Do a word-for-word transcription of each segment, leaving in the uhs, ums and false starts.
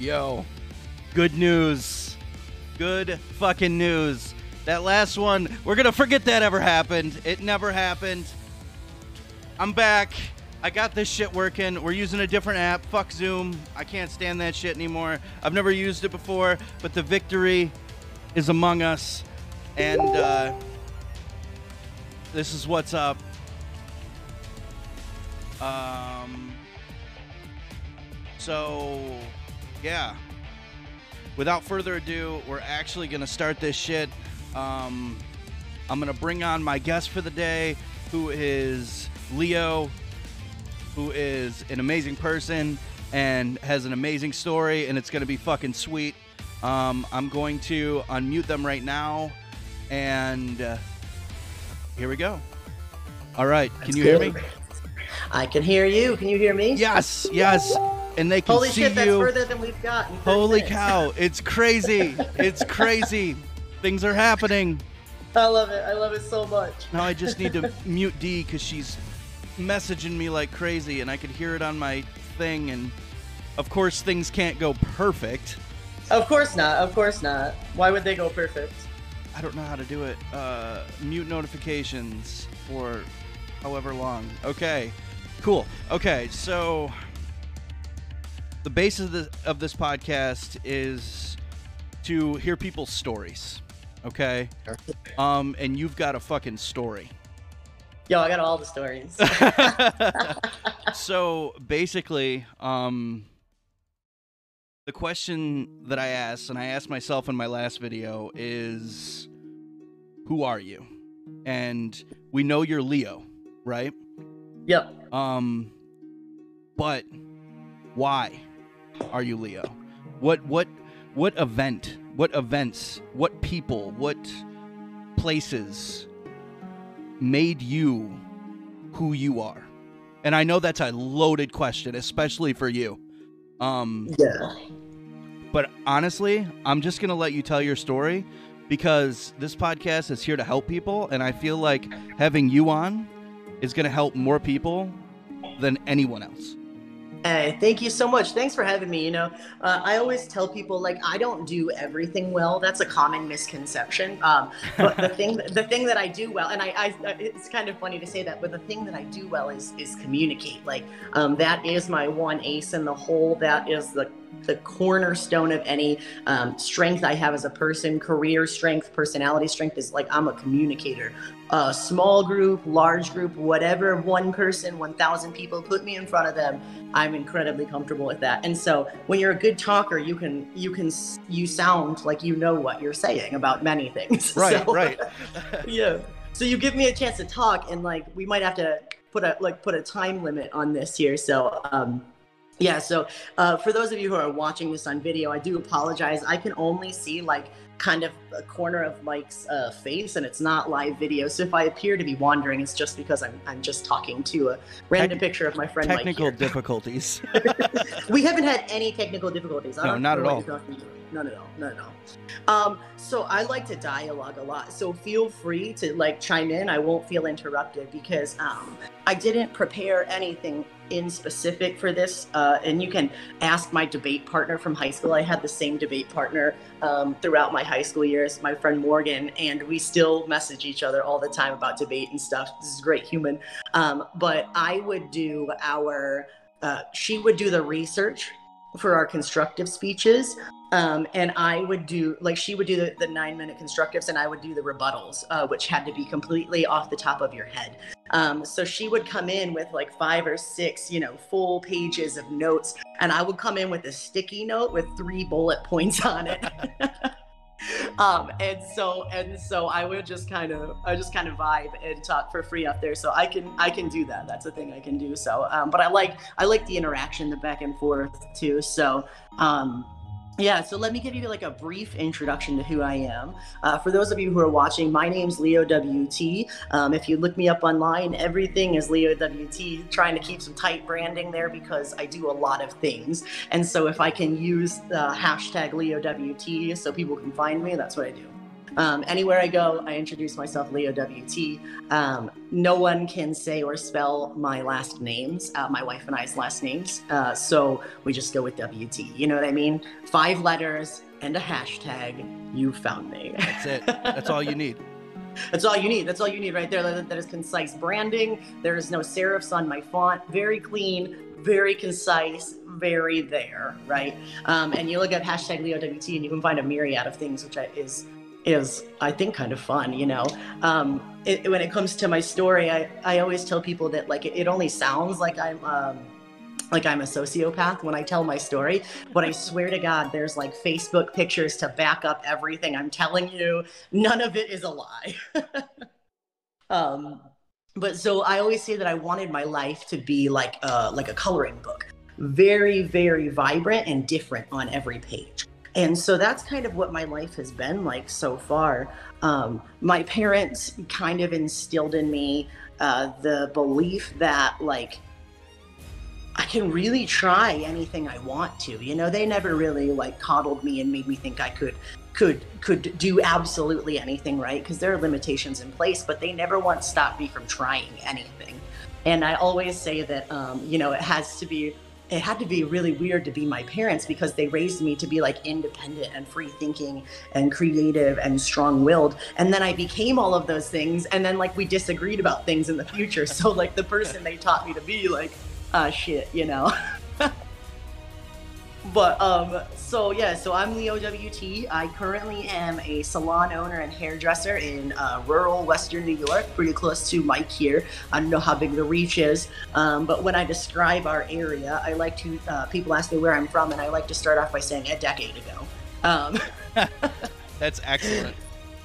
Yo, good news. Good fucking news. That last one, we're going to forget that ever happened. It never happened. I'm back. I got this shit working. We're using a different app. Fuck Zoom. I can't stand that shit anymore. I've never used it before, but the victory is among us. And uh, this is what's up. Um, so, yeah. Without further ado, we're actually going to start this shit. Um, I'm going to bring on my guest for the day, who is Leo, who is an amazing person and has an amazing story, and it's going to be fucking sweet. Um, I'm going to unmute them right now, and uh, here we go. All right. Can That's you good. hear me? I can hear you. Can you hear me? Yes, yes. And they can Holy see shit, that's you. Further than we've gotten. Holy cow. It's crazy. It's crazy. Things are happening. I love it. I love it so much. Now I just need to mute D because she's messaging me like crazy, and I could hear it on my thing. And of course, things can't go perfect. Of course not. Of course not. Why would they go perfect? I don't know how to do it. Uh, mute notifications for however long. Okay. Cool. Okay, so the basis of this, of this podcast is to hear people's stories, okay? Um, and you've got a fucking story. Yo, I got all the stories. So basically, um, the question that I asked, and I asked myself in my last video, is who are you? And we know you're Leo, right? Yep. Um, but why are you Leo? What what what event? What events? What people? What places made you who you are? And I know that's a loaded question, especially for you. Um, yeah. But honestly, I'm just gonna let you tell your story, because this podcast is here to help people, and I feel like having you on is gonna help more people than anyone else. Hey, thank you so much. Thanks for having me. You know, uh, I always tell people, like, I don't do everything well. That's a common misconception. Um, but the thing, the thing that I do well, and I, I, it's kind of funny to say that, but the thing that I do well is, is communicate. Like, um, that is my one ace in the hole. That is the the cornerstone of any um, strength I have as a person. Career strength, personality strength is like, I'm a communicator. Uh, small group, large group, whatever, one person, one thousand people, put me in front of them. I'm incredibly comfortable with that. And so when you're a good talker, you can, you can, you sound like you know what you're saying about many things. Right, so, right. Yeah. So you give me a chance to talk, and like, we might have to put a, like put a time limit on this here. So, um, yeah, so uh, for those of you who are watching this on video, I do apologize. I can only see like kind of a corner of Mike's uh, face, and it's not live video. So if I appear to be wandering, it's just because I'm I'm just talking to a random Te- picture of my friend technical Mike. Technical difficulties. We haven't had any technical difficulties. I no, don't not know at all. No, no, no, no, no. Um, so I like to dialogue a lot. So feel free to like chime in. I won't feel interrupted, because um, I didn't prepare anything in specific for this, uh, and you can ask my debate partner from high school. I had the same debate partner um, throughout my high school years, my friend Morgan, and we still message each other all the time about debate and stuff. This is a great human. Um, but I would do our, uh, she would do the research for our constructive speeches. Um, and I would do, like, she would do the, the nine minute constructives, and I would do the rebuttals, uh, which had to be completely off the top of your head. Um, so she would come in with like five or six, you know, full pages of notes. And I would come in with a sticky note with three bullet points on it. um, and so, and so I would just kind of, I just kind of vibe and talk for free up there. So I can, I can do that. That's a thing I can do. So, um, but I like, I like the interaction, the back and forth too. So, um, Yeah, so let me give you like a brief introduction to who I am. Uh, for those of you who are watching, my name's Leo W T. Um, if you look me up online, everything is Leo W T. Trying to keep some tight branding there, because I do a lot of things. And so if I can use the hashtag Leo W T so people can find me, that's what I do. Um, anywhere I go, I introduce myself, Leo W T. Um, no one can say or spell my last names, uh, my wife and I's last names. Uh, so we just go with W T, you know what I mean? Five letters and a hashtag, you found me. That's it, that's all you need. That's all you need. That's all you need right there. That is concise branding. There is no serifs on my font. Very clean, very concise, very there, right? Um, and you look at hashtag Leo W T and you can find a myriad of things, which is, is I think, kind of fun, you know? Um, it, when it comes to my story, I, I always tell people that, like, it, it only sounds like I'm... Um, like I'm a sociopath when I tell my story, but I swear to God, there's like Facebook pictures to back up everything I'm telling you. None of it is a lie. um, but so I always say that I wanted my life to be like a, like a coloring book, very, very vibrant and different on every page. And so that's kind of what my life has been like so far. Um, my parents kind of instilled in me uh, the belief that, like, I can really try anything I want to, you know. They never really like coddled me and made me think I could could could do absolutely anything, right? Because there are limitations in place, but they never once stopped me from trying anything. And I always say that um, you know, it has to be it had to be really weird to be my parents, because they raised me to be like independent and free thinking and creative and strong willed. And then I became all of those things, and then like we disagreed about things in the future. So like the person they taught me to be, like, Ah, uh, shit, you know. But, um, so yeah, so I'm Leo W T. I currently am a salon owner and hairdresser in uh, rural Western New York, pretty close to Mike here. I don't know how big the reach is, um, but when I describe our area, I like to, uh, people ask me where I'm from, and I like to start off by saying a decade ago. Um, That's excellent.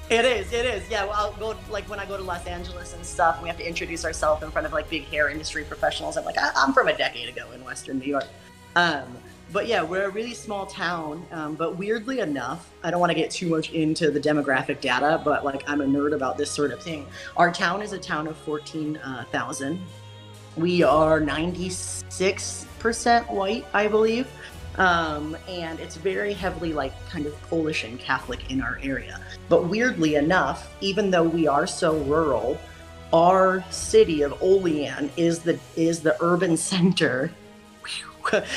It is, it is. Yeah, well, I'll go, like, when I go to Los Angeles and stuff, we have to introduce ourselves in front of, like, big hair industry professionals. I'm like, I I'm from a decade ago in Western New York. Um, but, yeah, we're a really small town. Um, but weirdly enough, I don't want to get too much into the demographic data, but, like, I'm a nerd about this sort of thing. Our town is a town of fourteen thousand. We are ninety-six percent white, I believe. Um, and it's very heavily like kind of Polish and Catholic in our area. But weirdly enough, even though we are so rural, our city of Olean is the is the urban center.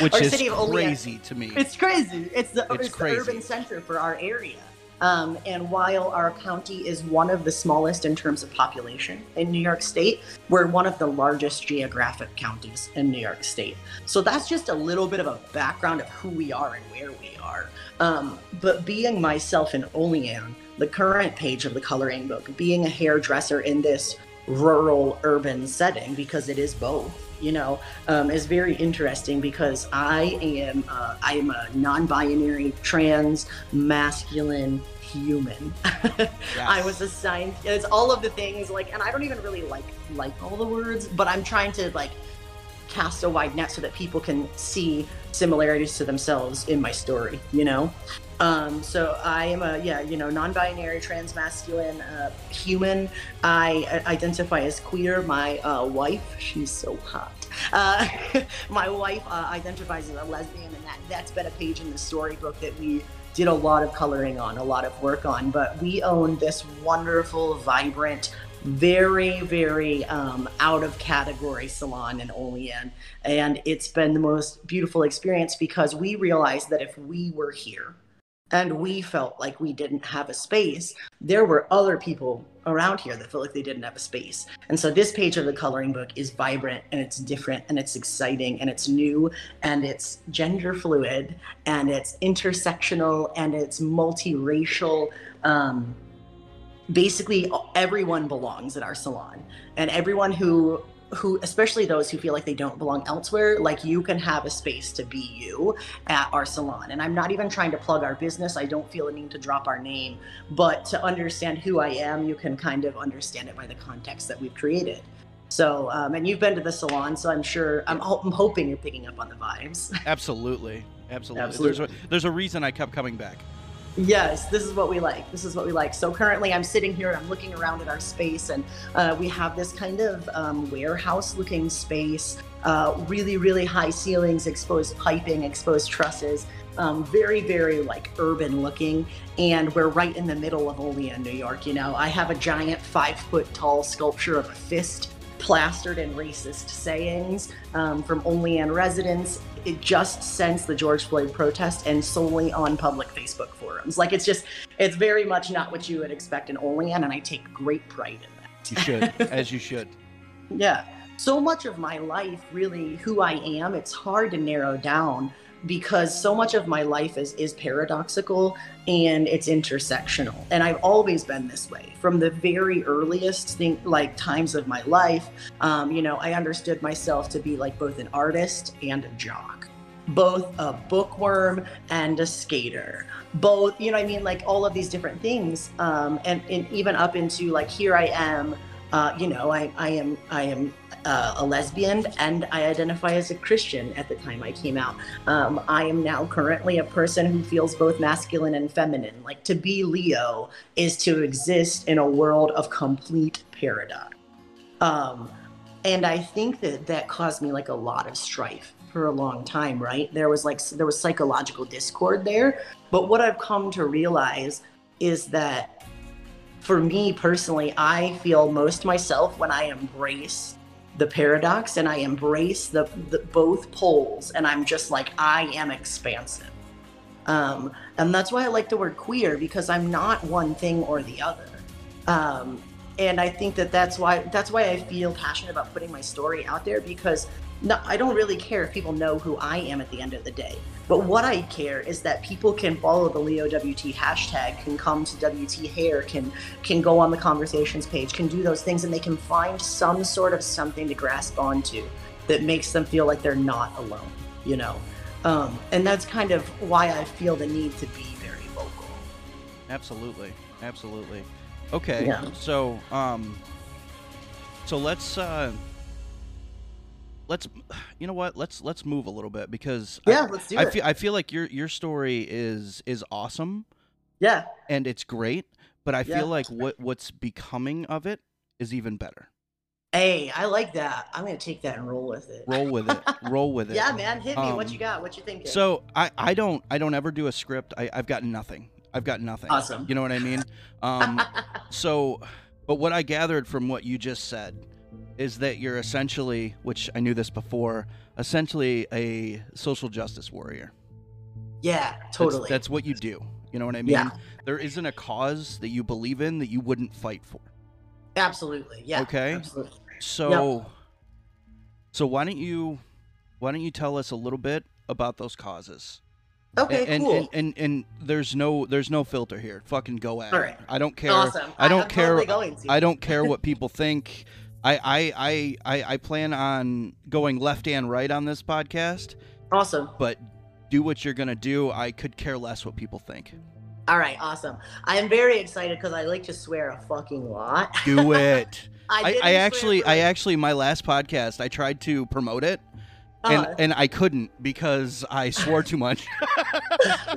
Which our is city of Olean, crazy to me. It's crazy. It's the, it's it's crazy. the urban center for our area. Um, and while our county is one of the smallest in terms of population in New York State, we're one of the largest geographic counties in New York State. So that's just a little bit of a background of who we are and where we are. Um, but being myself in Olean, the current page of the coloring book, being a hairdresser in this rural urban setting, because it is both, you know, um, is very interesting, because I am uh, I am a non-binary, trans, masculine human. Yes. I was assigned, it's all of the things, like, and I don't even really like like all the words, but I'm trying to like cast a wide net so that people can see similarities to themselves in my story, you know. Um, so I am a, yeah, you know, non-binary, trans-masculine uh, human. I identify as queer. My uh, wife, she's so hot. Uh, my wife uh, identifies as a lesbian, and that, that's been a page in the storybook that we did a lot of coloring on, a lot of work on. But we own this wonderful, vibrant, very, very um, out of category salon in Olean. And it's been the most beautiful experience, because we realized that if we were here, and we felt like we didn't have a space, there were other people around here that felt like they didn't have a space. And so this page of the coloring book is vibrant, and it's different, and it's exciting, and it's new, and it's gender fluid, and it's intersectional, and it's multiracial. Um, basically, everyone belongs at our salon, and everyone who who, especially those who feel like they don't belong elsewhere, like, you can have a space to be you at our salon. And I'm not even trying to plug our business. I don't feel a need to drop our name, but to understand who I am, you can kind of understand it by the context that we've created. So, um, and you've been to the salon, so I'm sure, I'm, ho I'm hoping you're picking up on the vibes. Absolutely. Absolutely. Absolutely. There's a, there's a reason I kept coming back. Yes, this is what we like. This is what we like. So currently I'm sitting here and I'm looking around at our space, and uh, we have this kind of um, warehouse looking space, uh, really, really high ceilings, exposed piping, exposed trusses. um, very, very like urban looking. And we're right in the middle of Olean, New York. You know, I have a giant five foot tall sculpture of a fist plastered in racist sayings um, from Olean residents. It just since the George Floyd protest and solely on public Facebook forums. Like it's just, it's very much not what you would expect in Olean, and I take great pride in that. You should, as you should. Yeah. So much of my life, really who I am, it's hard to narrow down because so much of my life is, is paradoxical and it's intersectional. And I've always been this way from the very earliest thing, like times of my life. Um, you know, I understood myself to be like both an artist and a jock, both a bookworm and a skater, both, you know what I mean? Like all of these different things. Um, and, and even up into like, here I am, Uh, you know, I, I am I am uh, a lesbian and I identify as a Christian at the time I came out. Um, I am now currently a person who feels both masculine and feminine. Like to be Leo is to exist in a world of complete paradox. Um, and I think that that caused me like a lot of strife for a long time, right? There was like, there was psychological discord there. But what I've come to realize is that for me personally, I feel most myself when I embrace the paradox and I embrace the, the both poles, and I'm just like, I am expansive. Um, and that's why I like the word queer, because I'm not one thing or the other. Um, and I think that that's why, that's why I feel passionate about putting my story out there, because no, I don't really care if people know who I am at the end of the day. But what I care is that people can follow the Leo W T hashtag, can come to W T Hair, can can go on the Conversations page, can do those things, and they can find some sort of something to grasp onto that makes them feel like they're not alone, you know? Um, and that's kind of why I feel the need to be very vocal. Absolutely, absolutely. Okay, yeah. so um, so let's... Uh... Let's, you know what? Let's let's move a little bit because yeah, I, let's do I it. Feel, I feel like your your story is is awesome, yeah, and it's great. But I yeah. feel like what what's becoming of it is even better. Hey, I like that. I'm gonna take that and roll with it. Roll with it. roll with it. Yeah, man, hit me. Um, what you got? What you thinking? So I, I don't I don't ever do a script. I I've got nothing. I've got nothing. Awesome. You know what I mean? Um. so, but what I gathered from what you just said is that you're essentially, which I knew this before, essentially a social justice warrior. Yeah, totally. That's, that's what you do. You know what I mean? Yeah. There isn't a cause that you believe in that you wouldn't fight for. Absolutely. Yeah. Okay. Absolutely. So, yep. so why don't you, why don't you tell us a little bit about those causes? Okay, and, cool. And, and, and and there's no there's no filter here. Fucking go at it. All right. I don't care. Awesome. I don't I'm care. Totally going to. I don't care what people think. I, I, I, I plan on going left and right on this podcast. Awesome. But do what you're going to do. I could care less what people think. All right. Awesome. I am very excited because I like to swear a fucking lot. Do it. I, I, I actually, I actually, my last podcast, I tried to promote it. And uh-huh. and I couldn't because I swore too much.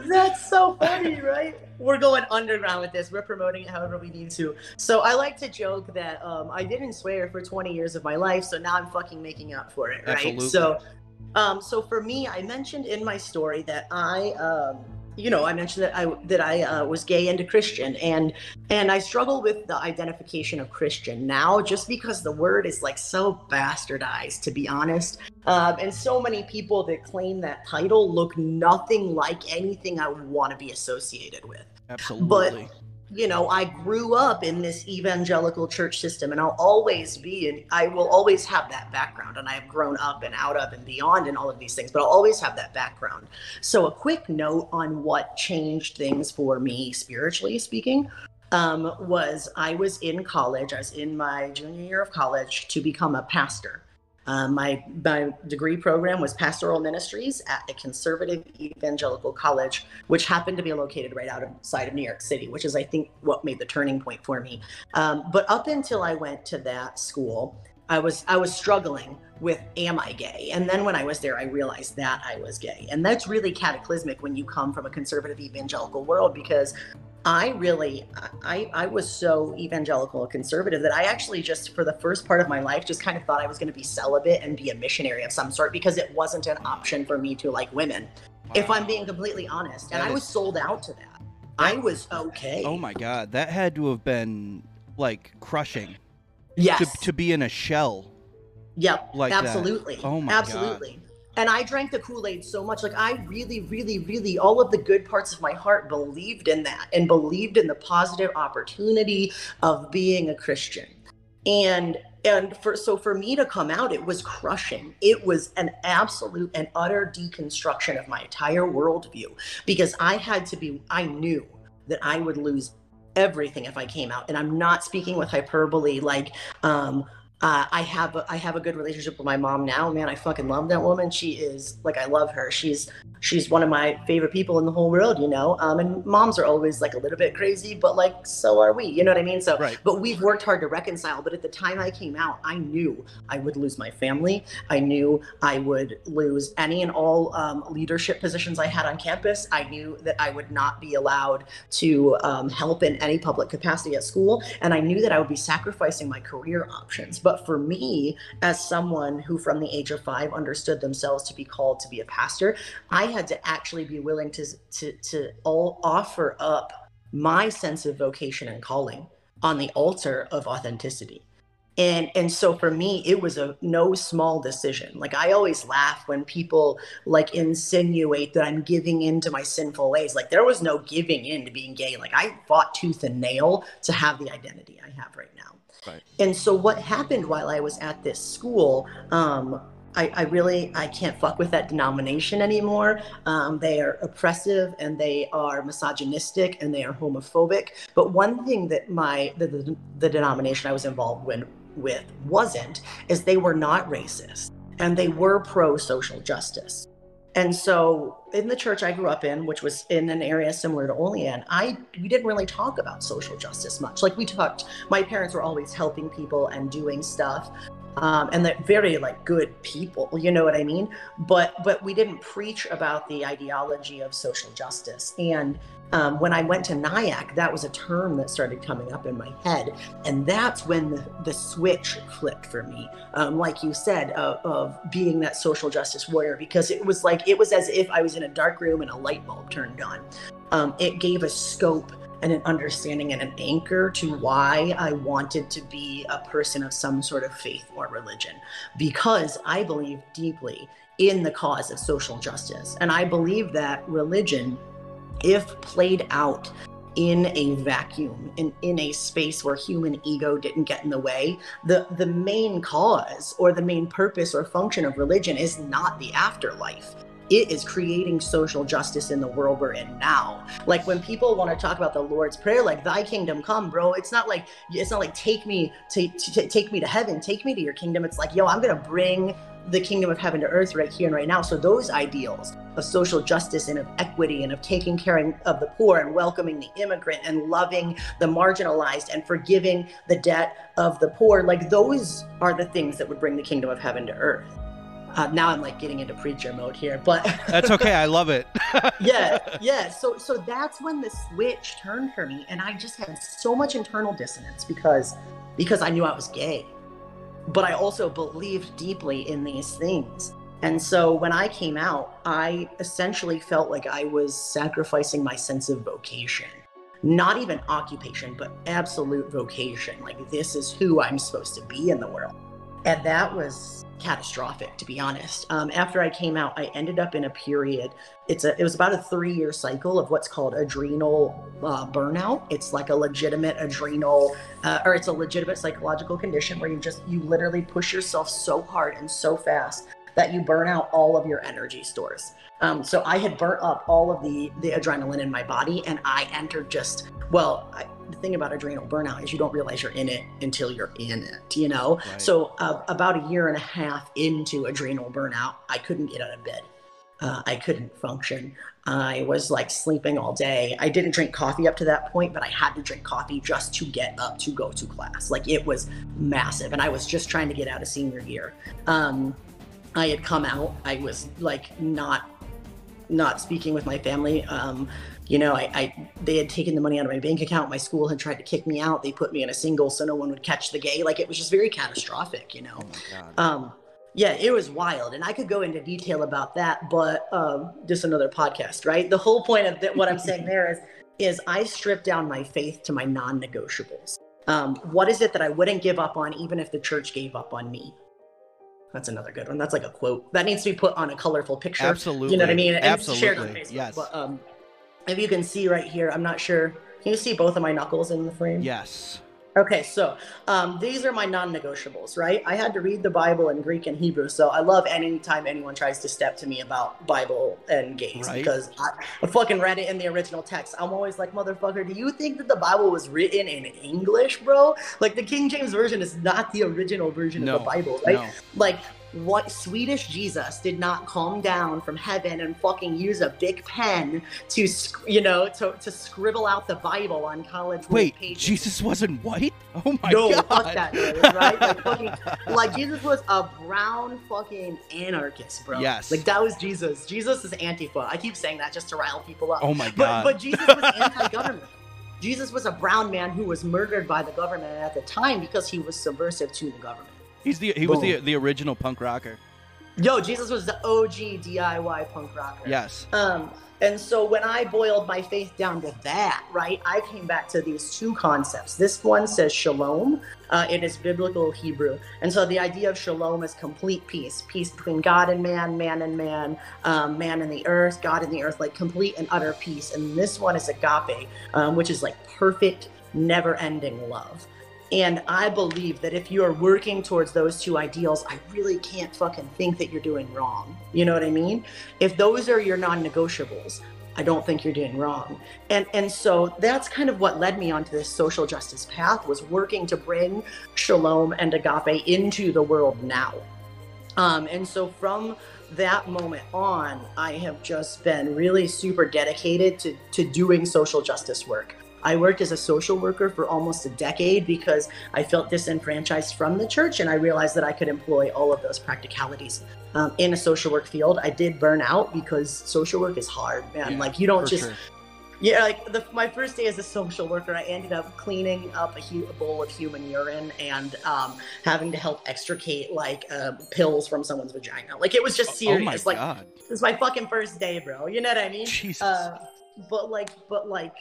That's so funny, right? We're going underground with this. We're promoting it however we need to. So I like to joke that um, I didn't swear for twenty years of my life, so now I'm fucking making up for it, right? Absolutely. So, um, so for me, I mentioned in my story that I, um, you know, I mentioned that I that I uh, was gay and a Christian, and and I struggle with the identification of Christian now, just because the word is like so bastardized, to be honest. Um, and so many people that claim that title look nothing like anything I would want to be associated with. Absolutely. But, you know, I grew up in this evangelical church system, and I'll always be, and I will always have that background, and I have grown up and out of and beyond and all of these things, but I'll always have that background. So a quick note on what changed things for me, spiritually speaking, um, was I was in college, I was in my junior year of college to become a pastor. Um, my, my degree program was pastoral ministries at a conservative evangelical college, which happened to be located right outside of New York City, which is, I think, what made the turning point for me. Um, but up until I went to that school, I was I was struggling with, am I gay? And then when I was there, I realized that I was gay. And that's really cataclysmic when you come from a conservative evangelical world, because I really, I, I was so evangelical and conservative that I actually just, for the first part of my life, just kind of thought I was going to be celibate and be a missionary of some sort, because it wasn't an option for me to like women. Wow. If I'm being completely honest. That and is... I was sold out to that. I was okay. Oh my God. That had to have been like crushing. Yes. To, to be in a shell. Yep. Like absolutely. That. Oh my absolutely. God. Absolutely. And I drank the Kool-Aid so much. Like I really, really, really, all of the good parts of my heart believed in that and believed in the positive opportunity of being a Christian. And and for so for me to come out, it was crushing. It was an absolute and utter deconstruction of my entire worldview, because I had to be, I knew that I would lose everything if I came out. And I'm not speaking with hyperbole. Like, um, Uh, I have a, I have a good relationship with my mom now, man. I fucking love that woman. She is like, I love her. She's she's one of my favorite people in the whole world, you know. Um, and moms are always like a little bit crazy, but like so are we, you know what I mean? So, right. But we've worked hard to reconcile. But at the time I came out, I knew I would lose my family. I knew I would lose any and all um, leadership positions I had on campus. I knew that I would not be allowed to um, help in any public capacity at school, and I knew that I would be sacrificing my career options. But But for me, as someone who from the age of five understood themselves to be called to be a pastor, I had to actually be willing to to, to all offer up my sense of vocation and calling on the altar of authenticity. And and so for me, it was a no small decision. Like I always laugh when people like insinuate that I'm giving in to my sinful ways. Like there was no giving in to being gay. Like I fought tooth and nail to have the identity I have right now. Right. And so what happened while I was at this school, um, I, I really, I can't fuck with that denomination anymore. Um, they are oppressive and they are misogynistic and they are homophobic. But one thing that my, the, the, the denomination I was involved with, with wasn't is they were not racist and they were pro-social justice. And so in the church I grew up in, which was in an area similar to Olean, I we didn't really talk about social justice much. Like we talked, my parents were always helping people and doing stuff, um, and they're very like good people, you know what I mean? But but we didn't preach about the ideology of social justice. And um, when I went to N I A C, that was a term that started coming up in my head. And that's when the, the switch flipped for me, um, like you said, uh, of being that social justice warrior, because it was like, it was as if I was in a dark room and a light bulb turned on. Um, it gave a scope and an understanding and an anchor to why I wanted to be a person of some sort of faith or religion, because I believe deeply in the cause of social justice. And I believe that religion, if played out in a vacuum and in, in a space where human ego didn't get in the way, the, the main cause or the main purpose or function of religion is not the afterlife. It is creating social justice in the world we're in now. Like when people want to talk about the Lord's Prayer, like thy kingdom come, bro. It's not like, it's not like take me to, to take me to heaven, take me to your kingdom. It's like, yo, I'm going to bring the kingdom of heaven to earth right here and right now. So those ideals of social justice and of equity and of taking care of the poor and welcoming the immigrant and loving the marginalized and forgiving the debt of the poor, like those are the things that would bring the kingdom of heaven to earth. Uh, now I'm like getting into preacher mode here, but that's okay. I love it. yeah. Yeah. So, so that's when the switch turned for me. And I just had so much internal dissonance because, because I knew I was gay, but I also believed deeply in these things. And so when I came out, I essentially felt like I was sacrificing my sense of vocation, not even occupation, but absolute vocation. Like this is who I'm supposed to be in the world. And that was catastrophic, to be honest. Um, after I came out, I ended up in a period. It's a, it was about a three-year cycle of what's called adrenal uh, burnout. It's like a legitimate adrenal, uh, or it's a legitimate psychological condition where you just, you literally push yourself so hard and so fast that you burn out all of your energy stores. Um, so I had burnt up all of the, the adrenaline in my body, and I entered just, well, I, the thing about adrenal burnout is you don't realize you're in it until you're in it, you know? Right. So uh, about a year and a half into adrenal burnout, I couldn't get out of bed. Uh, I couldn't function. I was like sleeping all day. I didn't drink coffee up to that point, but I had to drink coffee just to get up to go to class. Like it was massive. And I was just trying to get out of senior year. Um, I had come out, I was like not not speaking with my family. Um, you know, I, I they had taken the money out of my bank account. My school had tried to kick me out. They put me in a single so no one would catch the gay. Like it was just very catastrophic, you know? Oh my God. Um, Yeah, it was wild. And I could go into detail about that, but um, just another podcast, right? The whole point of th- what I'm saying there is, is I stripped down my faith to my non-negotiables. Um, what is it that I wouldn't give up on even if the church gave up on me? That's another good one. That's like a quote. That needs to be put on a colorful picture. Absolutely. You know what I mean? And absolutely. Shared on Facebook. Yes. But um, if you can see right here, I'm not sure. Can you see both of my knuckles in the frame? Yes. Okay, so um, these are my non-negotiables, right? I had to read the Bible in Greek and Hebrew, so I love any time anyone tries to step to me about Bible and gays, right? Because I, I fucking read it in the original text. I'm always like, motherfucker, do you think that the Bible was written in English, bro? Like, the King James Version is not the original version no, of the Bible, right? No. Like, what Swedish Jesus did not come down from heaven and fucking use a big pen to, you know, to, to scribble out the Bible on college Wait, pages. Jesus wasn't white? Oh my no, God. No, fuck that, dude, right? Like, fucking, like, Jesus was a brown fucking anarchist, bro. Yes. Like, that was Jesus. Jesus is Antifa. I keep saying that just to rile people up. Oh my God. But, but Jesus was anti-government. Jesus was a brown man who was murdered by the government at the time because he was subversive to the government. He's the he Boom. was the the original punk rocker. Yo, Jesus was the O G D I Y punk rocker. Yes. Um, and so when I boiled my faith down to that, right, I came back to these two concepts. This one says shalom. Uh, it is biblical Hebrew. And so the idea of shalom is complete peace, peace between God and man, man and man, um, man and the earth, God and the earth, like complete and utter peace. And this one is agape, um, which is like perfect, never-ending love. And I believe that if you are working towards those two ideals, I really can't fucking think that you're doing wrong. You know what I mean? If those are your non-negotiables, I don't think you're doing wrong. And and so that's kind of what led me onto this social justice path, was working to bring shalom and agape into the world now. Um, and so from that moment on, I have just been really super dedicated to, to doing social justice work. I worked as a social worker for almost a decade because I felt disenfranchised from the church, and I realized that I could employ all of those practicalities um, in a social work field. I did burn out because social work is hard, man. Yeah, like you don't just, sure. yeah, like the, my first day as a social worker, I ended up cleaning up a, hu- a bowl of human urine and um, having to help extricate like uh, pills from someone's vagina. Like it was just serious. Oh my like, God. It was my fucking first day, bro. You know what I mean? Jesus. Uh, but like, but like,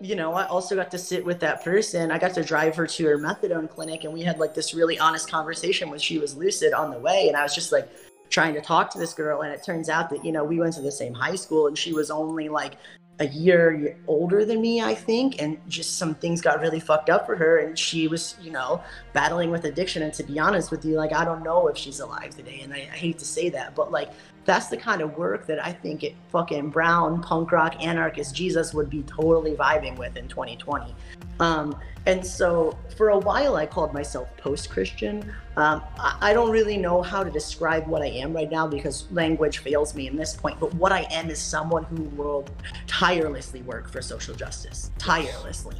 you know, I also got to sit with that person. I got to drive her to her methadone clinic, and we had like this really honest conversation when she was lucid on the way. And I was just like trying to talk to this girl. And it turns out that, you know, we went to the same high school, and she was only like a year older than me, I think. And just some things got really fucked up for her. And she was, you know, battling with addiction. And to be honest with you, like, I don't know if she's alive today. And I, I hate to say that, but like, that's the kind of work that I think it fucking brown, punk rock, anarchist Jesus would be totally vibing with in twenty twenty. Um, and so for a while, I called myself post-Christian. Um, I, I don't really know how to describe what I am right now because language fails me in this point. But what I am is someone who will tirelessly work for social justice, tirelessly.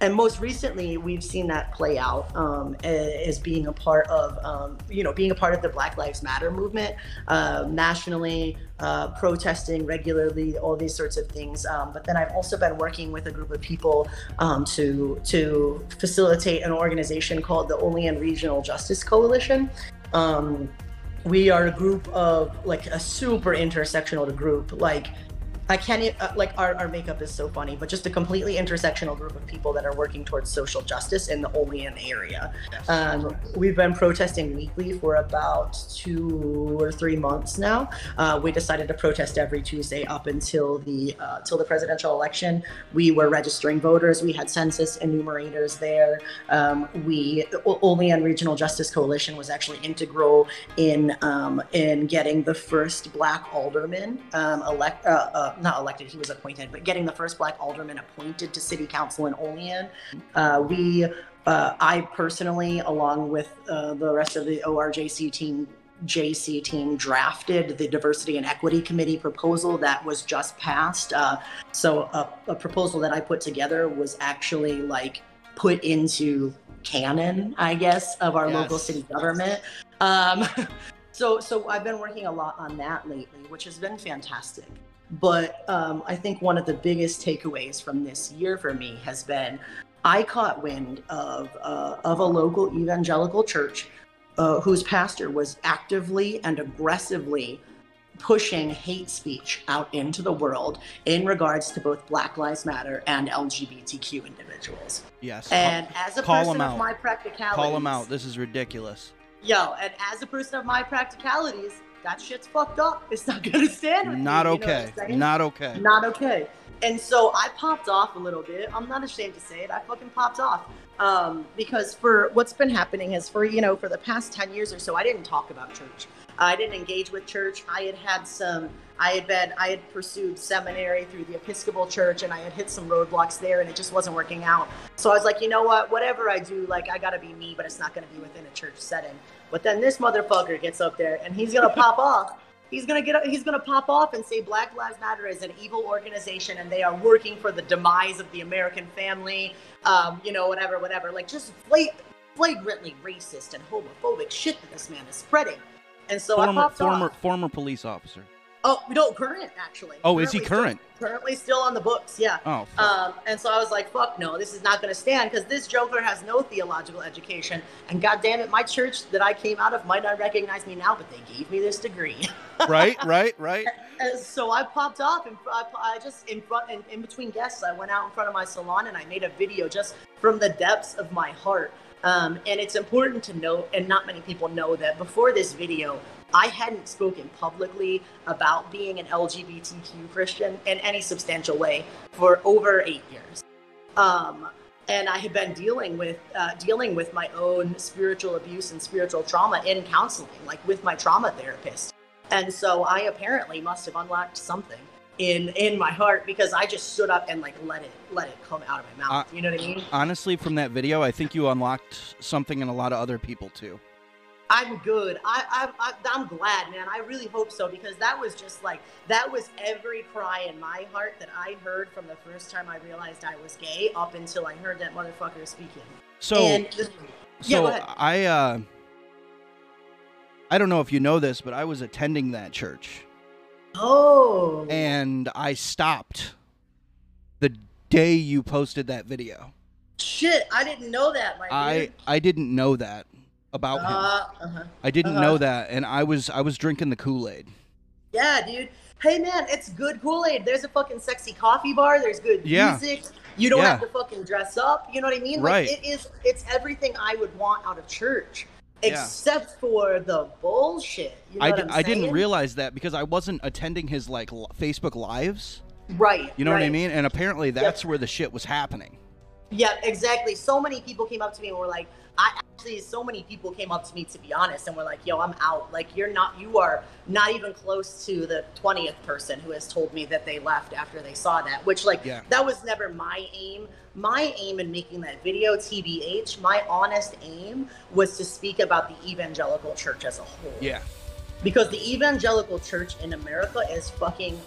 And most recently, we've seen that play out um, as being a part of, um, you know, being a part of the Black Lives Matter movement uh, nationally, uh, protesting regularly, all these sorts of things. Um, but then I've also been working with a group of people um, to to facilitate an organization called the Olean Regional Justice Coalition. Um, we are a group of like a super intersectional group, like. I can't, uh, like, our, our makeup is so funny, but just a completely intersectional group of people that are working towards social justice in the Olean area. Um, we've been protesting weekly for about two or three months now. Uh, we decided to protest every Tuesday up until the uh, till the presidential election. We were registering voters. We had census enumerators there. Um, we, Olean Regional Justice Coalition was actually integral in um, in getting the first Black alderman um, elect. Uh, uh, not elected, he was appointed, but getting the first Black alderman appointed to city council in Olean. Uh, we, uh, I personally, along with uh, the rest of the O R J C team, J C team, drafted the Diversity and Equity Committee proposal that was just passed. Uh, so a, a proposal that I put together was actually like put into canon, I guess, of our yes. local city government. Um, so, so I've been working a lot on that lately, which has been fantastic. But um, I think one of the biggest takeaways from this year for me has been I caught wind of uh, of a local evangelical church uh, whose pastor was actively and aggressively pushing hate speech out into the world in regards to both Black Lives Matter and L G B T Q individuals. Yes. And call, as a call person of my practicalities. Call them out. This is ridiculous. Yo, and as a person of my practicalities, that shit's fucked up. It's not going to stand with Not me, okay. You know not okay. Not okay. And so I popped off a little bit. I'm not ashamed to say it. I fucking popped off. Um, because for what's been happening is for, you know, for the past ten years or so, I didn't talk about church. I didn't engage with church. I had had some, I had been, I had pursued seminary through the Episcopal Church, and I had hit some roadblocks there, and it just wasn't working out. So I was like, you know what, whatever I do, like, I gotta be me, but it's not gonna be within a church setting. But then this motherfucker gets up there and he's gonna pop off. He's gonna get up, he's gonna pop off and say Black Lives Matter is an evil organization and they are working for the demise of the American family, um, you know, whatever, whatever. Like, just flagrantly racist and homophobic shit that this man is spreading. And so former, I popped former, off. Former police officer. Oh, no, current, actually. Oh, currently, is he current? Still, currently still on the books, yeah. Oh. Um, and so I was like, fuck no, this is not going to stand, because this joker has no theological education. And God damn it, my church that I came out of might not recognize me now, but they gave me this degree. Right, right, right. And, and so I popped off, and I, I just, in, front, in, in between guests, I went out in front of my salon and I made a video just from the depths of my heart. Um, and it's important to note, and not many people know, that before this video, I hadn't spoken publicly about being an L G B T Q Christian in any substantial way for over eight years. Um, and I had been dealing with uh, dealing with my own spiritual abuse and spiritual trauma in counseling, like with my trauma therapist. And so I apparently must have unlocked something in in my heart, because I just stood up and like let it let it come out of my mouth. You know what I mean? Honestly, from that video, I think you unlocked something in a lot of other people too. I'm good. I, I, I, I'm glad, man. I really hope so, because that was just like, that was every cry in my heart that I heard from the first time I realized I was gay up until I heard that motherfucker speaking. So, and just, yeah, so I, uh, I don't know if you know this, but I was attending that church. Oh. And I stopped the day you posted that video. Shit, I didn't know that. My I, dude. I didn't know that. About him. Uh, uh-huh. I didn't uh-huh. know that, and I was I was drinking the Kool-Aid. Yeah, dude. Hey, man, it's good Kool-Aid. There's a fucking sexy coffee bar. There's good yeah. music. You don't yeah. have to fucking dress up. You know what I mean? Right. Like, it is. It's everything I would want out of church, except yeah. for the bullshit. You know I, what I'm I didn't realize that, because I wasn't attending his like Facebook Lives. Right. You know right. what I mean? And apparently that's yep. where the shit was happening. Yeah, exactly. So many people came up to me and were like, I actually, so many people came up to me, to be honest, and were like, yo, I'm out. Like, you're not, you are not even close to the twentieth person who has told me that they left after they saw that, which, like, yeah. that was never my aim. My aim in making that video, T B H, my honest aim was to speak about the evangelical church as a whole. Yeah. Because the evangelical church in America is fucking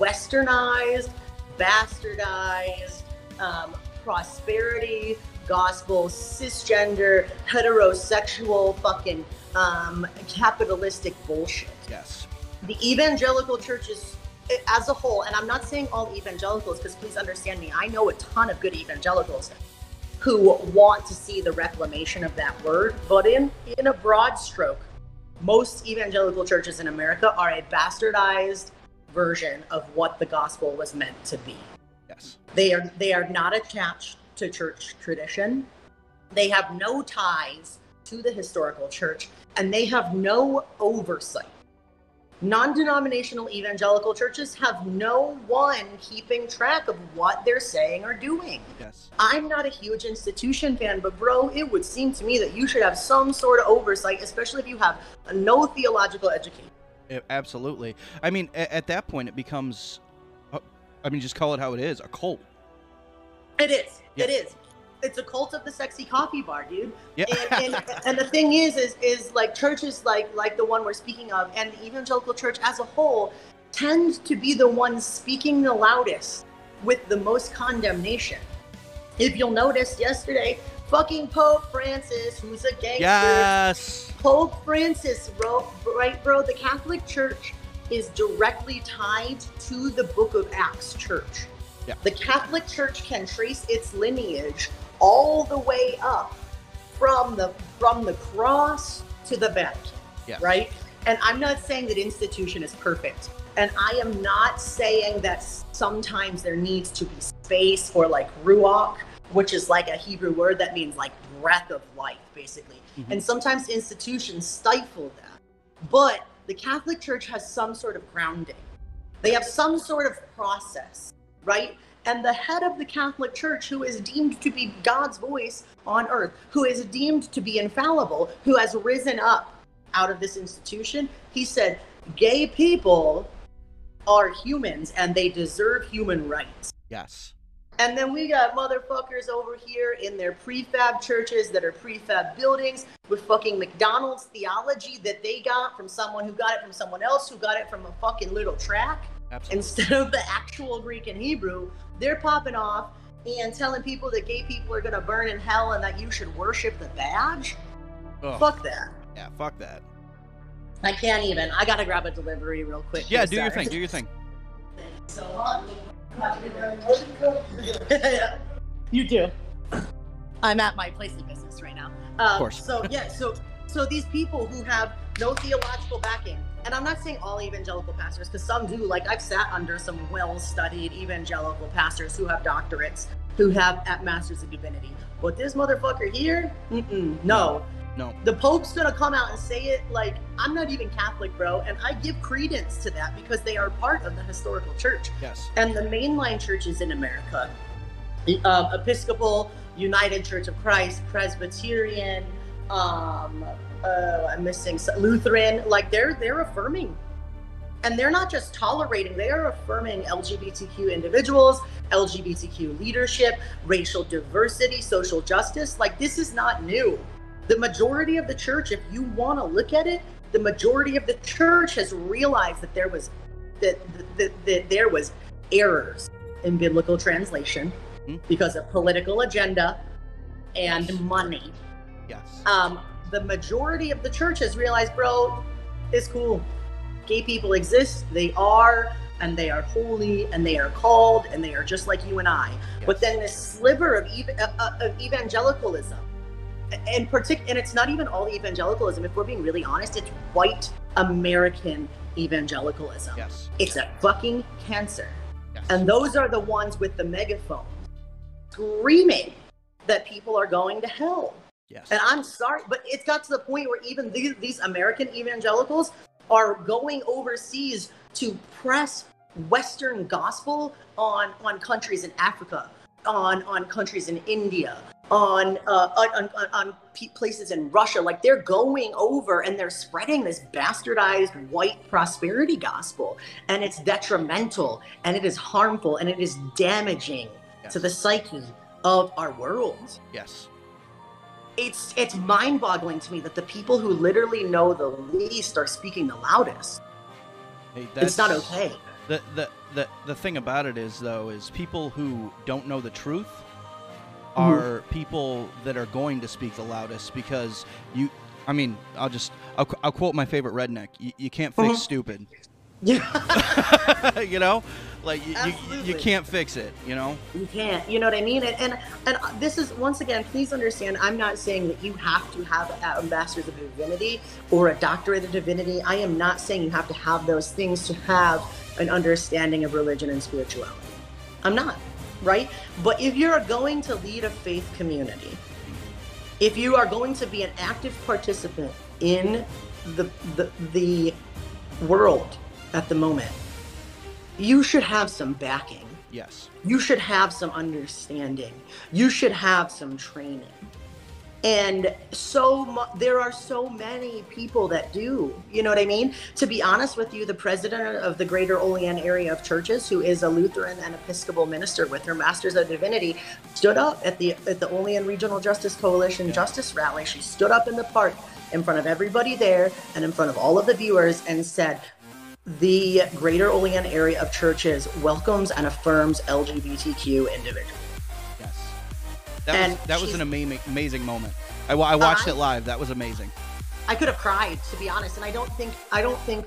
westernized, bastardized, um, prosperity, gospel, cisgender, heterosexual, fucking um, capitalistic bullshit. Yes. The evangelical churches as a whole, and I'm not saying all evangelicals, because please understand me, I know a ton of good evangelicals who want to see the reclamation of that word, but in, in a broad stroke, most evangelical churches in America are a bastardized version of what the gospel was meant to be. Yes. They are they are not attached to church tradition. They have no ties to the historical church, and they have no oversight. Non-denominational evangelical churches have no one keeping track of what they're saying or doing. Yes. I'm not a huge institution fan, but bro, it would seem to me that you should have some sort of oversight, especially if you have no theological education. It, absolutely. I mean, at, at that point, it becomes... I mean, just call it how it is, a cult. It is. Yeah. It is. It's a cult of the sexy coffee bar, dude. Yeah. and, and, and the thing is, is, is like churches like, like the one we're speaking of, and the evangelical church as a whole, tend to be the ones speaking the loudest with the most condemnation. If you'll notice, yesterday, fucking Pope Francis, who's a gangster. Yes. Pope Francis wrote, right, bro, the Catholic Church is directly tied to the Book of Acts church. Yeah. The Catholic Church can trace its lineage all the way up from the from the cross to the Vatican, yeah. right? And I'm not saying that institution is perfect. And I am not saying that sometimes there needs to be space for like ruach, which is like a Hebrew word that means like breath of life, basically. Mm-hmm. And sometimes institutions stifle that. But the Catholic Church has some sort of grounding. They have some sort of process, right? And the head of the Catholic Church, who is deemed to be God's voice on earth, who is deemed to be infallible, who has risen up out of this institution, he said, gay people are humans and they deserve human rights. Yes. And then we got motherfuckers over here in their prefab churches that are prefab buildings with fucking McDonald's theology that they got from someone who got it from someone else who got it from a fucking little tract. Absolutely. Instead of the actual Greek and Hebrew, they're popping off and telling people that gay people are going to burn in hell and that you should worship the badge. Ugh. Fuck that. Yeah, fuck that. I can't even. I gotta grab a delivery real quick. Yeah, do your thing. Do your thing. So long. You do. I'm at my place of business right now. Um, of course. So yeah, so so these people who have no theological backing, and I'm not saying all evangelical pastors, because some do. Like I've sat under some well-studied evangelical pastors who have doctorates, who have at Masters of Divinity. But this motherfucker here, mm-mm, no. No. The Pope's gonna come out and say it like, I'm not even Catholic, bro. And I give credence to that because they are part of the historical church. Yes. And the mainline churches in America, uh, Episcopal, United Church of Christ, Presbyterian, um, uh, I'm missing Lutheran, like they're they're affirming. And they're not just tolerating, they are affirming L G B T Q individuals, L G B T Q leadership, racial diversity, social justice. Like this is not new. The majority of the church, if you want to look at it, the majority of the church has realized that there was that that, that there was errors in biblical translation mm-hmm. because of political agenda and yes. money. Yes. Um, the majority of the church has realized, bro, it's cool. Gay people exist. They are, and they are holy, and they are called, and they are just like you and I. Yes. But then this sliver of, ev- uh, of evangelicalism. And partic- and it's not even all evangelicalism. If we're being really honest, it's white American evangelicalism. Yes. It's a fucking cancer. Yes. And those are the ones with the megaphones screaming that people are going to hell. Yes. And I'm sorry, but it's got to the point where even these, these American evangelicals are going overseas to press Western gospel on, on countries in Africa, on, on countries in India, on uh on, on, on places in Russia. Like they're going over and they're spreading this bastardized white prosperity gospel, and it's detrimental and it is harmful and it is damaging yes. to the psyche of our world. Yes. It's it's mind-boggling to me that the people who literally know the least are speaking the loudest. Hey, that's, it's not okay. The, the the the thing about it is though is people who don't know the truth are people that are going to speak the loudest because you, I mean, I'll just, I'll, I'll quote my favorite redneck. You, you can't fix uh-huh. stupid. Yeah. You know, like you, you, you can't fix it, you know? You can't, you know what I mean? And, and and this is, once again, please understand, I'm not saying that you have to have a master's of divinity or a doctorate of divinity. I am not saying you have to have those things to have an understanding of religion and spirituality. I'm not. Right? But if you're going to lead a faith community, if you are going to be an active participant in the, the the world at the moment, you should have some backing. Yes. You should have some understanding. You should have some training. And so mu- there are so many people that do, you know what I mean? To be honest with you, the president of the greater Olean area of churches, who is a Lutheran and Episcopal minister with her Masters of Divinity, stood up at the at the Olean Regional Justice Coalition yeah. Justice Rally. She stood up in the park in front of everybody there and in front of all of the viewers and said, the greater Olean area of churches welcomes and affirms L G B T Q individuals. That was, that was an amazing, amazing moment. I, I watched uh, it live. That was amazing. I could have cried, to be honest. And I don't think, I don't think,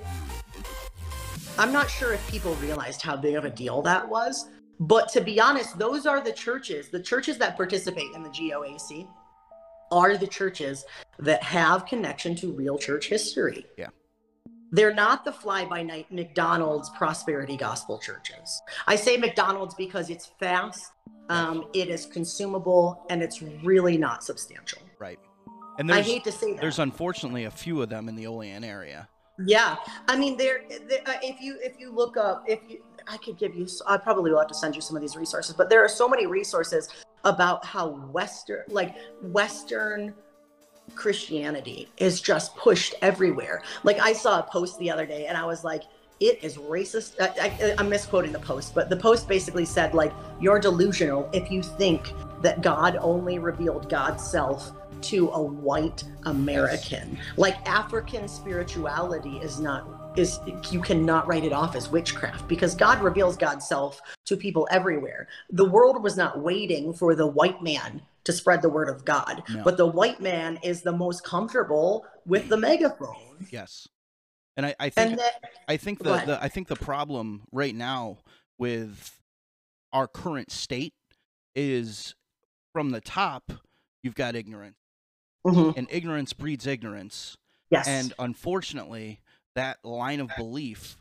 I'm not sure if people realized how big of a deal that was. But to be honest, those are the churches, the churches that participate in the G O A C, are the churches that have connection to real church history. Yeah. They're not the fly-by-night McDonald's prosperity gospel churches. I say McDonald's because it's fast, um, it is consumable, and it's really not substantial. Right. And I hate to say that. There's unfortunately a few of them in the Olean area. Yeah. I mean, there. If you if you look up, if you, I could give you, I probably will have to send you some of these resources, but there are so many resources about how Western, like Western Christianity is just pushed everywhere. Like I saw a post the other day and I was like, it is racist. I, I, I'm misquoting the post, but the post basically said, like, you're delusional if you think that God only revealed God's self to a white American. Like, African spirituality is not, is, you cannot write it off as witchcraft, because God reveals God's self to people everywhere. The world was not waiting for the white man to spread the word of God. No. But the white man is the most comfortable with the megaphone. Yes. And I, I think, and that, I think the, the, I think the problem right now with our current state is, from the top, you've got ignorance, mm-hmm. and ignorance breeds ignorance. Yes. And unfortunately that line of belief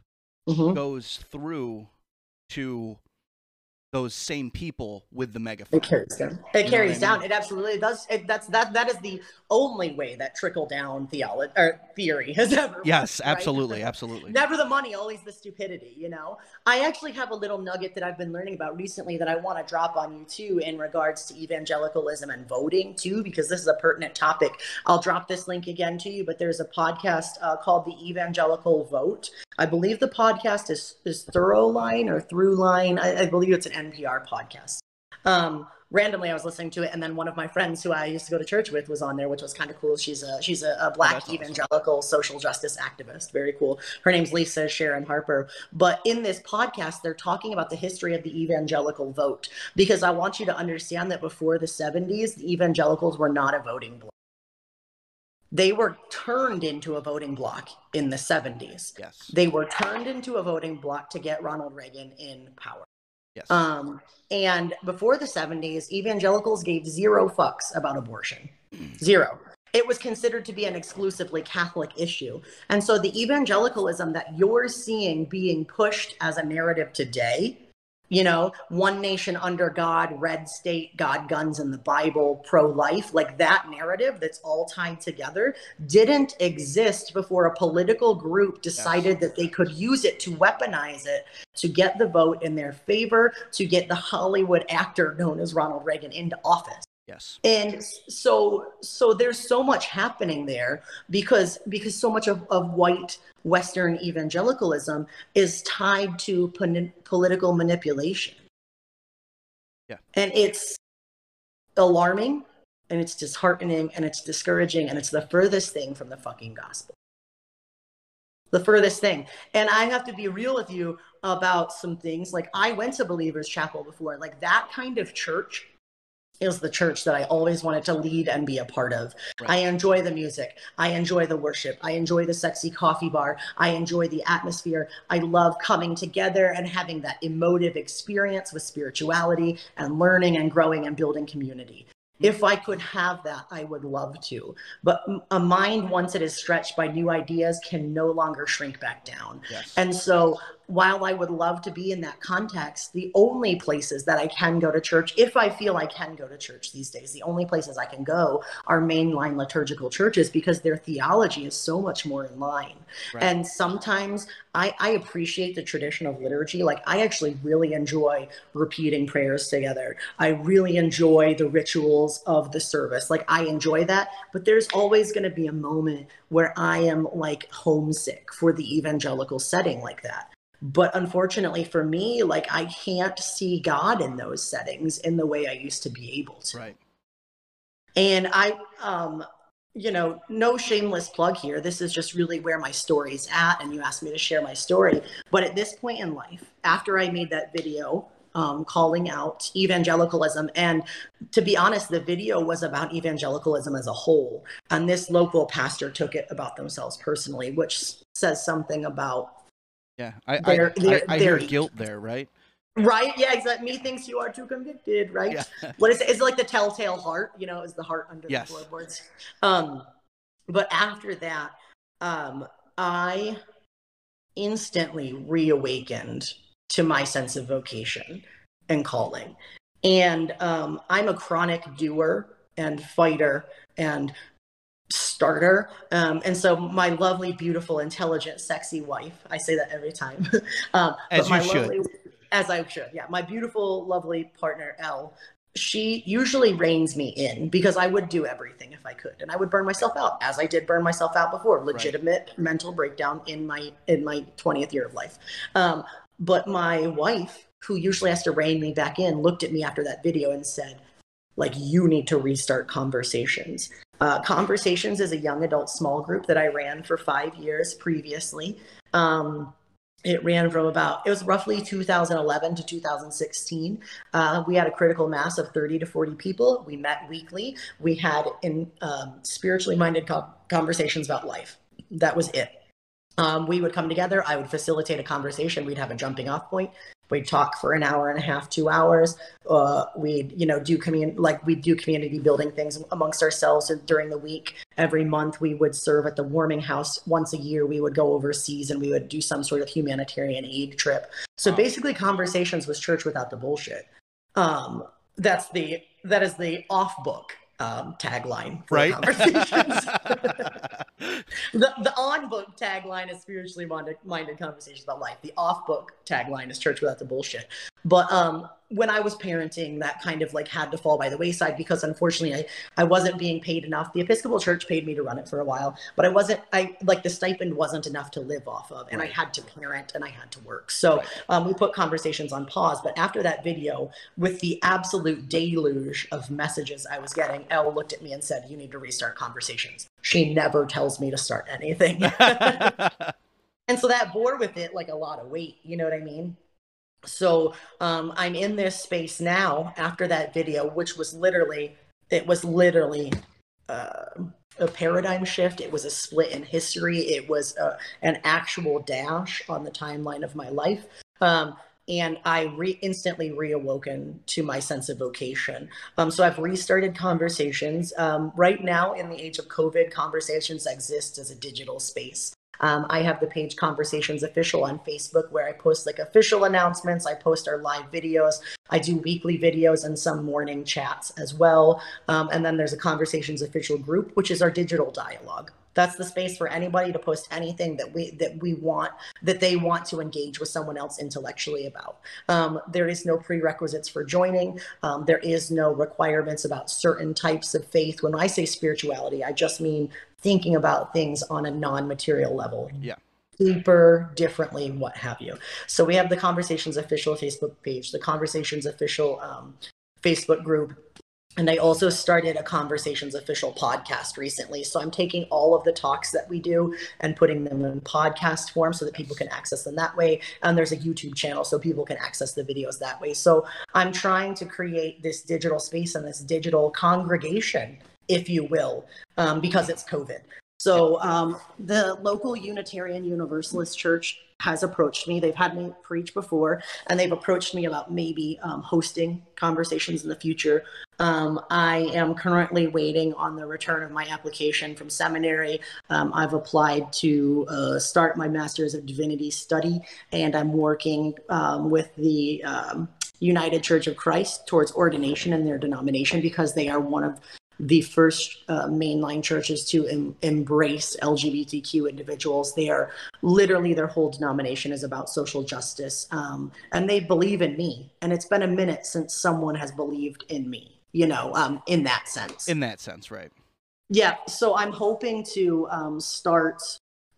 mm-hmm. goes through to those same people with the megaphone. It carries down. It you carries down. I mean? It absolutely does. It, that's that. That is the only way that trickle down theology or theory has ever. Yes, worked, absolutely, right? absolutely. Never the money, always the stupidity. You know, I actually have a little nugget that I've been learning about recently that I want to drop on you too, in regards to evangelicalism and voting too, because this is a pertinent topic. I'll drop this link again to you. But there's a podcast uh, called The Evangelical Vote. I believe the podcast is is Throughline or Throughline. I, I believe it's an N P R podcast. Um, randomly, I was listening to it, and then one of my friends who I used to go to church with was on there, which was kind of cool. She's a she's a, a black oh, evangelical awesome. social justice activist. Very cool. Her name's Lisa Sharon Harper. But in this podcast, they're talking about the history of the evangelical vote, because I want you to understand that before the seventies, the evangelicals were not a voting bloc. They were turned into a voting bloc in the seventies. Yes. They were turned into a voting bloc to get Ronald Reagan in power. Yes. Um, and before the seventies, evangelicals gave zero fucks about abortion. Zero. It was considered to be an exclusively Catholic issue. And so the evangelicalism that you're seeing being pushed as a narrative today, you know, one nation under God, red state, God, guns, and the Bible, pro-life, like that narrative that's all tied together didn't exist before a political group decided that they could use it to weaponize it, to get the vote in their favor, to get the Hollywood actor known as Ronald Reagan into office. Yes. And so so there's so much happening there, because because so much of, of white Western evangelicalism is tied to pon- political manipulation. Yeah. And it's alarming, and it's disheartening, and it's discouraging, and it's the furthest thing from the fucking gospel. The furthest thing. And I have to be real with you about some things. Like, I went to Believer's Chapel before. Like, that kind of church is the church that I always wanted to lead and be a part of. Right. I enjoy the music. I enjoy the worship. I enjoy the sexy coffee bar. I enjoy the atmosphere. I love coming together and having that emotive experience with spirituality and learning and growing and building community. If I could have that, I would love to. But a mind, once it is stretched by new ideas, can no longer shrink back down. Yes. And so while I would love to be in that context, the only places that I can go to church, if I feel I can go to church these days, the only places I can go are mainline liturgical churches, because their theology is so much more in line. Right. And sometimes I, I appreciate the tradition of liturgy. Like, I actually really enjoy repeating prayers together. I really enjoy the rituals of the service. Like, I enjoy that, but there's always going to be a moment where I am, like, homesick for the evangelical setting like that. But unfortunately for me, like, I can't see God in those settings in the way I used to be able to. Right. And I, um, you know, no shameless plug here. This is just really where my story's at. And you asked me to share my story. But at this point in life, after I made that video um, calling out evangelicalism, and to be honest, the video was about evangelicalism as a whole. And this local pastor took it about themselves personally, which says something about, Yeah, I, their, I, their, I, I hear guilt there, right? Right. Yeah, exactly. Me thinks you are too convicted, right? Yeah. What is it? It's like the telltale heart, you know, is the heart under yes. the floorboards. Um, but after that, um, I instantly reawakened to my sense of vocation and calling. And um, I'm a chronic doer and fighter and starter. Um, and so my lovely, beautiful, intelligent, sexy wife, I say that every time. um, As but you my should. Lovely, As I should, yeah. My beautiful, lovely partner, Elle, she usually reins me in because I would do everything if I could. And I would burn myself out, as I did burn myself out before. Legitimate right. mental breakdown in my in my twentieth year of life. Um, but my wife, who usually has to rein me back in, looked at me after that video and said, like, you need to restart Conversations. Uh, Conversations is a young adult small group that I ran for five years previously. Um It ran from about, it was roughly two thousand eleven to two thousand sixteen. Uh, we had a critical mass of thirty to forty people. We met weekly. We had in um, spiritually minded co- conversations about life. That was it. Um, we would come together. I would facilitate a conversation. We'd have a jumping off point. We'd talk for an hour and a half, two hours. Uh, we'd, you know, do commun- like we'd do community building things amongst ourselves during the week. Every month we would serve at the warming house. Once a year we would go overseas and we would do some sort of humanitarian aid trip. So wow. basically Conversations was church without the bullshit. Um, that's the, that is the off book um, tagline for right? Conversations. The, the on-book tagline is spiritually minded, minded conversations about life. The off-book tagline is church without the bullshit. But um, when I was parenting, that kind of like had to fall by the wayside because unfortunately I, I wasn't being paid enough. The Episcopal Church paid me to run it for a while, but I wasn't, I like the stipend wasn't enough to live off of, and right. I had to parent and I had to work. So right. um, we put Conversations on pause. But after that video, with the absolute deluge of messages I was getting, Elle looked at me and said, you need to restart Conversations. She never tells me to start anything. And so that bore with it like a lot of weight, you know what I mean? So um, I'm in this space now after that video, which was literally, it was literally uh, a paradigm shift. It was a split in history. It was uh, an actual dash on the timeline of my life. Um, and I re- instantly reawoken to my sense of vocation. Um, so I've restarted Conversations. Um, right now in the age of COVID, Conversations exists as a digital space. Um, I have the page Conversations Official on Facebook where I post like official announcements. I post our live videos. I do weekly videos and some morning chats as well. Um, and then there's a Conversations Official group, which is our digital dialogue. That's the space for anybody to post anything that we that we want, that they want to engage with someone else intellectually about. Um, there is no prerequisites for joining. Um, there is no requirements about certain types of faith. When I say spirituality, I just mean thinking about things on a non-material level. Yeah. Deeper, differently, what have you. So we have the Conversations Official Facebook page, the Conversations Official um, Facebook group. And I also started a Conversations Official podcast recently. So I'm taking all of the talks that we do and putting them in podcast form so that people can access them that way. And there's a YouTube channel so people can access the videos that way. So I'm trying to create this digital space and this digital congregation, if you will, um, because it's COVID. So um, the local Unitarian Universalist Church has approached me. They've had me preach before, and they've approached me about maybe um, hosting Conversations in the future. Um, I am currently waiting on the return of my application from seminary. Um, I've applied to uh, start my Master's of Divinity study, and I'm working um, with the um, United Church of Christ towards ordination in their denomination because they are one of the first uh, mainline churches to em- embrace L G B T Q individuals. They are literally, their whole denomination is about social justice. Um, and they believe in me. And it's been a minute since someone has believed in me, you know, um, in that sense. In that sense, right. Yeah. So I'm hoping to um, start,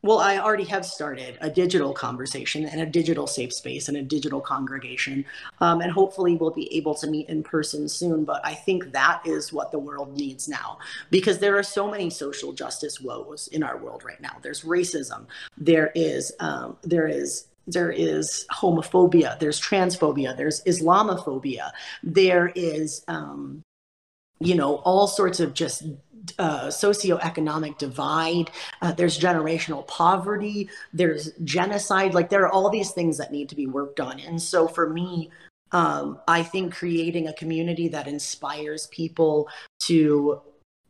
well, I already have started a digital conversation and a digital safe space and a digital congregation. Um, and hopefully we'll be able to meet in person soon. But I think that is what the world needs now, because there are so many social justice woes in our world right now. There's racism. There is, um, there is, there is homophobia. There's transphobia. There's Islamophobia. There is, um, you know, all sorts of just uh, socioeconomic divide. Uh, there's generational poverty. There's genocide. Like, there are all these things that need to be worked on. And so for me, um, I think creating a community that inspires people to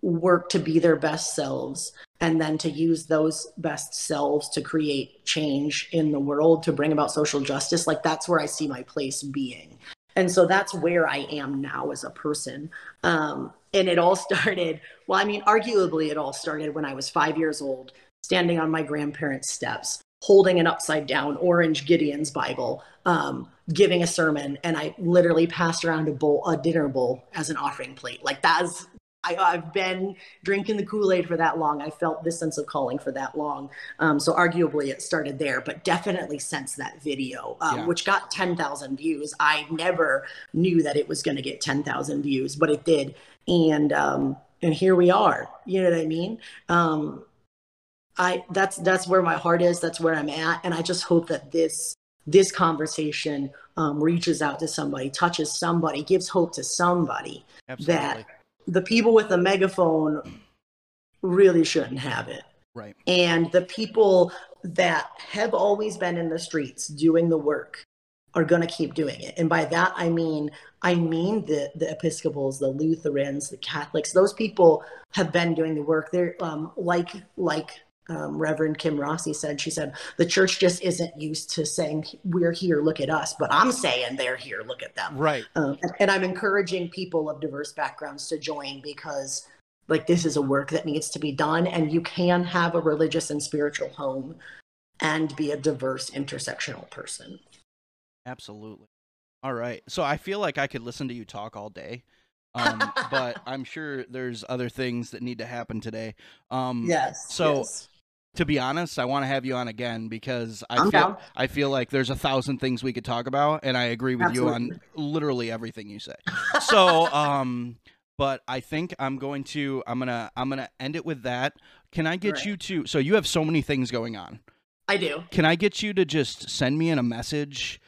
work to be their best selves, and then to use those best selves to create change in the world, to bring about social justice, like, that's where I see my place being. And so that's where I am now as a person. Um, and it all started, well, I mean, arguably it all started when I was five years old, standing on my grandparents' steps, holding an upside down orange Gideon's Bible, um, giving a sermon. And I literally passed around a bowl, a dinner bowl as an offering plate. Like, that's, I, I've been drinking the Kool-Aid for that long. I felt this sense of calling for that long. Um, so arguably it started there, but definitely since that video, um, yeah. which got ten thousand views. I never knew that it was going to get ten thousand views, but it did. And, um, and here we are, you know what I mean? Um, I, that's, that's where my heart is. That's where I'm at. And I just hope that this, this conversation um, reaches out to somebody, touches somebody, gives hope to somebody. Absolutely. That the people with the megaphone really shouldn't have it. Right. And the people that have always been in the streets doing the work are going to keep doing it. And by that, I mean, I mean the, the Episcopals, the Lutherans, the Catholics. Those people have been doing the work. They're um, like, like um, Reverend Kim Rossi said, she said, the church just isn't used to saying, we're here, look at us, but I'm saying they're here, look at them. Right. Um, and, and I'm encouraging people of diverse backgrounds to join, because like, this is a work that needs to be done, and you can have a religious and spiritual home and be a diverse intersectional person. Absolutely. All right. So I feel like I could listen to you talk all day. Um, but I'm sure there's other things that need to happen today. Um, yes. So yes. To be honest, I want to have you on again, because I I'm feel down. I feel like there's a thousand things we could talk about, and I agree with Absolutely. You on literally everything you say. So, um, but I think I'm going to I'm gonna I'm gonna end it with that. Can I get right. you to? So you have so many things going on. I do. Can I get you to just send me in a message?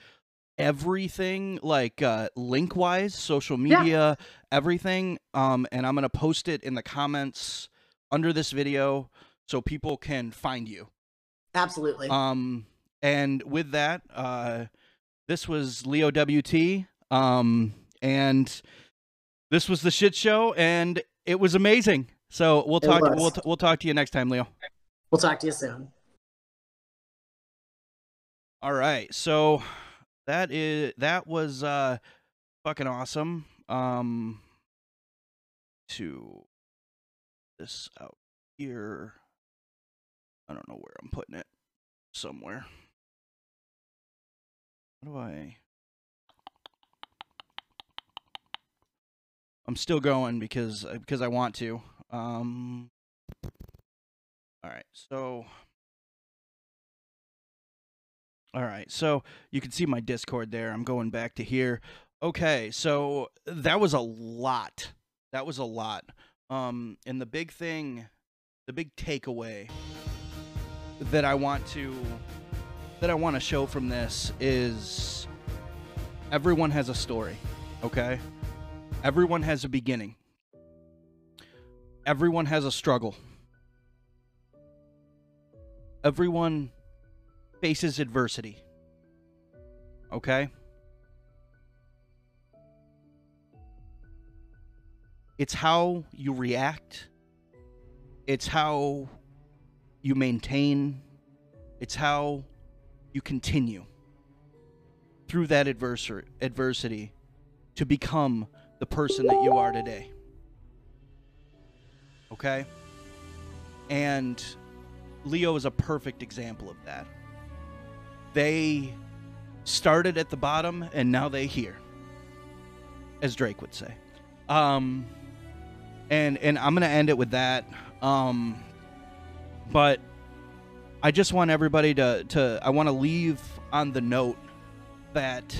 Everything, like, uh link wise, social media, yeah. everything, um and I'm gonna post it in the comments under this video so people can find you. Absolutely. Um and with that, uh this was Leo W T, um and this was the shit show, and it was amazing. So we'll talk to, we'll, we'll talk to you next time, Leo. We'll talk to you soon. All right, so That is that was uh fucking awesome. Um to this out here. I don't know where I'm putting it. Somewhere. How do I I'm still going because because I want to. Um All right. So All right, so you can see my Discord there. I'm going back to here. Okay, so that was a lot. That was a lot. Um, and the big thing, the big takeaway that I want to that I want to show from this is everyone has a story, okay? Everyone has a beginning. Everyone has a struggle. Everyone faces adversity. Okay? It's how you react. It's how you maintain. It's how you continue through that adversity to become the person that you are today. Okay? And Leo is a perfect example of that. They started at the bottom, and now they here, as Drake would say. Um, and and I'm gonna end it with that. Um, but I just want everybody to to I want to leave on the note that,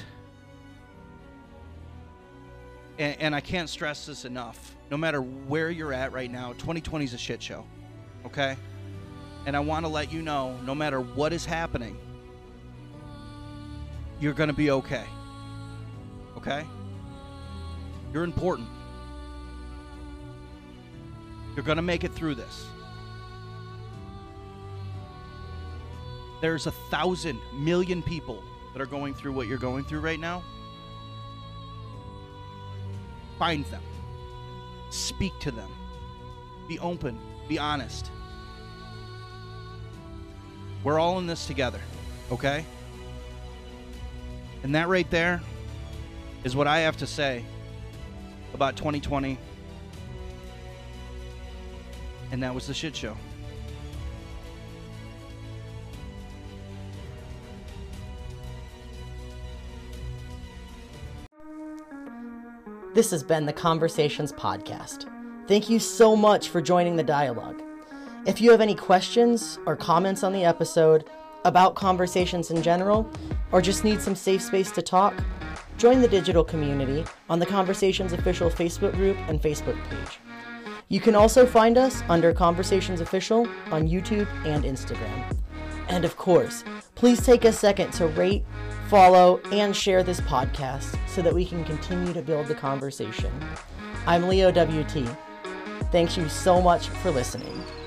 and, and I can't stress this enough. No matter where you're at right now, twenty twenty is a shit show, okay? And I want to let you know, no matter what is happening, you're going to be okay. Okay? You're important. You're going to make it through this. There's a thousand million people that are going through what you're going through right now. Find them. Speak to them. Be open. Be honest. We're all in this together, okay? And that right there is what I have to say about twenty twenty. And that was the shit show. This has been the Conversations Podcast. Thank you so much for joining the dialogue. If you have any questions or comments on the episode, about conversations in general, or just need some safe space to talk, join the digital community on the Conversations Official Facebook group and Facebook page. You can also find us under Conversations Official on YouTube and Instagram. And of course, please take a second to rate, follow, and share this podcast so that we can continue to build the conversation. I'm Leo W T. Thank you so much for listening.